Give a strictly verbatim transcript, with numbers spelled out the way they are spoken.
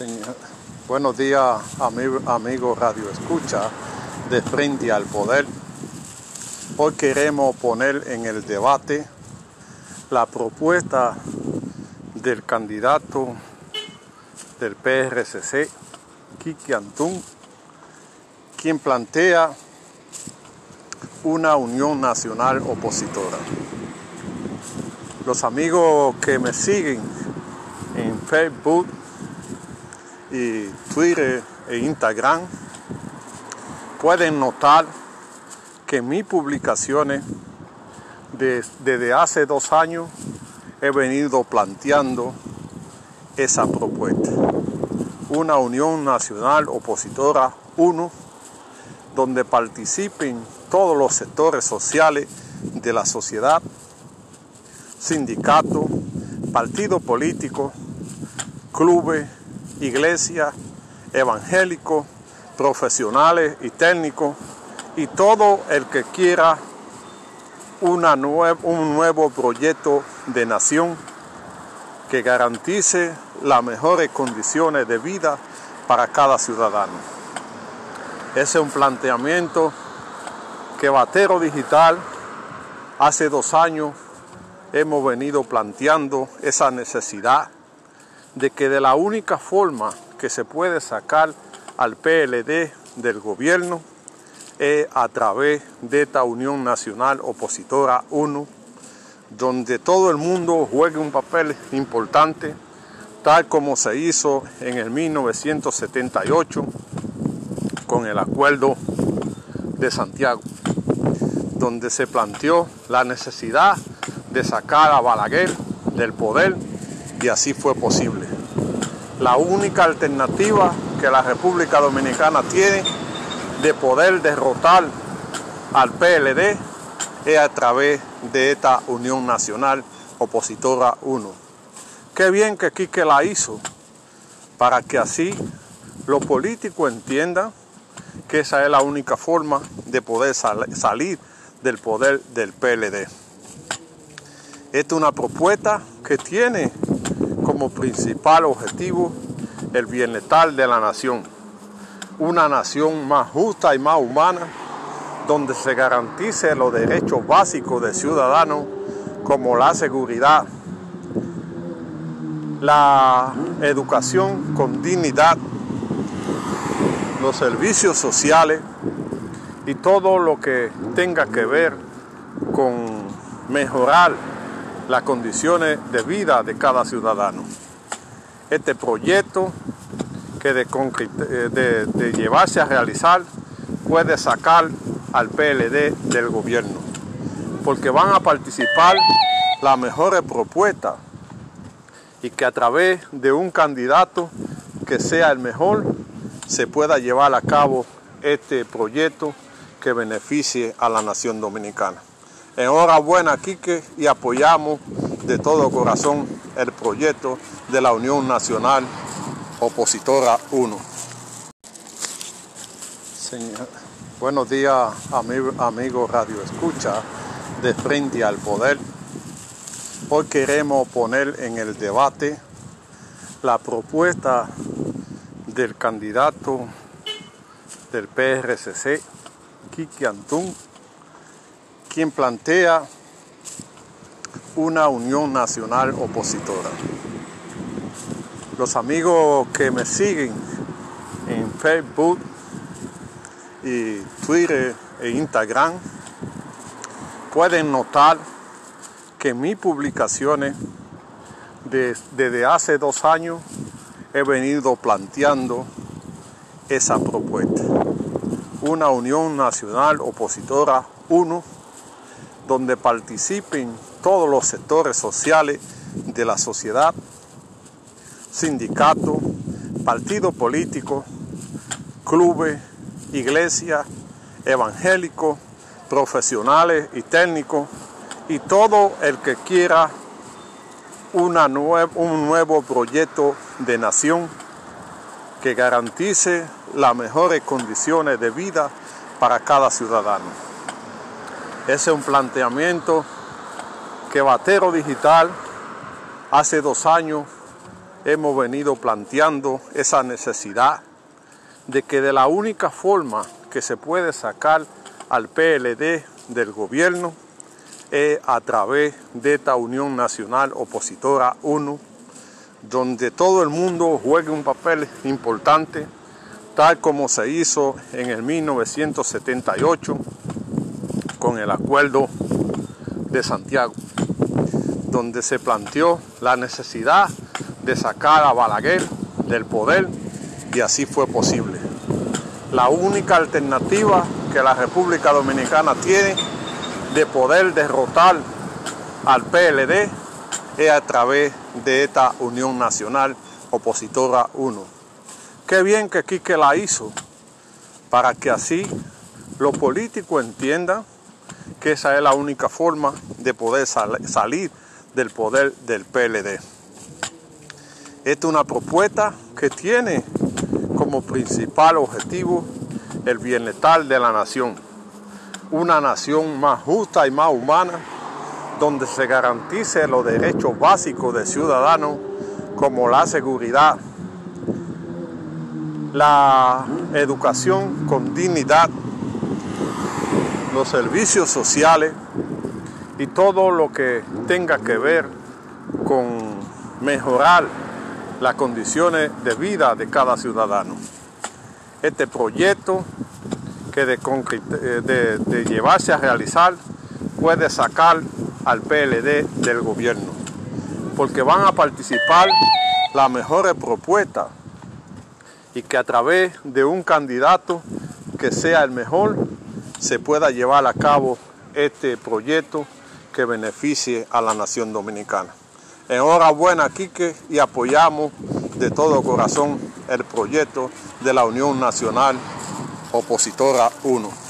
Señor. Buenos días, amigo, amigo Radio Escucha de Frente al Poder. Hoy queremos poner en el debate la propuesta del candidato del P R C C, Quique Antún, quien plantea una Unión Nacional Opositora. Los amigos que me siguen en Facebook y Twitter e Instagram pueden notar que mis publicaciones de, desde hace dos años he venido planteando esa propuesta. Una Unión Nacional Opositora uno, donde participen todos los sectores sociales de la sociedad, sindicatos, partidos políticos, clubes, iglesias, evangélicos, profesionales y técnicos, y todo el que quiera una nue- un nuevo proyecto de nación que garantice las mejores condiciones de vida para cada ciudadano. Ese es un planteamiento que Batero Digital hace dos años hemos venido planteando, esa necesidad de que de la única forma que se puede sacar al P L D del gobierno es a través de esta Unión Nacional Opositora uno, donde todo el mundo juegue un papel importante, tal como se hizo en el mil novecientos setenta y ocho con el Acuerdo de Santiago, donde se planteó la necesidad de sacar a Balaguer del poder, y así fue posible. La única alternativa que la República Dominicana tiene de poder derrotar al P L D es a través de esta Unión Nacional Opositora uno. Qué bien que Quique la hizo, para que así los políticos entiendan que esa es la única forma de poder sal salir del poder del P L D. Esta es una propuesta que tiene como principal objetivo el bienestar de la nación. Una nación más justa y más humana, donde se garantice los derechos básicos del ciudadano, como la seguridad, la educación con dignidad, los servicios sociales y todo lo que tenga que ver con mejorar las condiciones de vida de cada ciudadano. Este proyecto, que de, de, de llevarse a realizar, puede sacar al P L D del gobierno, porque van a participar las mejores propuestas, y que a través de un candidato que sea el mejor se pueda llevar a cabo este proyecto que beneficie a la nación dominicana. Enhorabuena, Quique, y apoyamos de todo corazón el proyecto de la Unión Nacional Opositora uno. Señor. Buenos días, amigo, amigo Radio Escucha de Frente al Poder. Hoy queremos poner en el debate la propuesta del candidato del P R C C, Quique Antún, quien plantea una Unión Nacional Opositora. Los amigos que me siguen en Facebook y Twitter e Instagram pueden notar que mis publicaciones de, desde hace dos años he venido planteando esa propuesta. Una Unión Nacional Opositora uno, donde participen todos los sectores sociales de la sociedad, sindicatos, partidos políticos, clubes, iglesias, evangélicos, profesionales y técnicos, y todo el que quiera una nue un nuevo proyecto de nación que garantice las mejores condiciones de vida para cada ciudadano. Ese es un planteamiento que Batero Digital hace dos años hemos venido planteando esa necesidad de que de la única forma que se puede sacar al P L D del gobierno es a través de esta Unión Nacional Opositora uno, donde todo el mundo juegue un papel importante, tal como se hizo en el mil novecientos setenta y ocho con el Acuerdo de Santiago, donde se planteó la necesidad de sacar a Balaguer del poder, y así fue posible. La única alternativa que la República Dominicana tiene de poder derrotar al P L D es a través de esta Unión Nacional Opositora uno. Qué bien que Quique la hizo, para que así los políticos entiendan que esa es la única forma de poder sal salir del poder del P L D. Esta es una propuesta que tiene como principal objetivo el bienestar de la nación. Una nación más justa y más humana, donde se garantice los derechos básicos del ciudadano, como la seguridad, la educación con dignidad, los servicios sociales y todo lo que tenga que ver con mejorar las condiciones de vida de cada ciudadano. Este proyecto, que de, de, de llevarse a realizar, puede sacar al P L D del gobierno, porque van a participar las mejores propuestas, y que a través de un candidato que sea el mejor se pueda llevar a cabo este proyecto que beneficie a la nación dominicana. Enhorabuena, Quique, y apoyamos de todo corazón el proyecto de la Unión Nacional Opositora uno.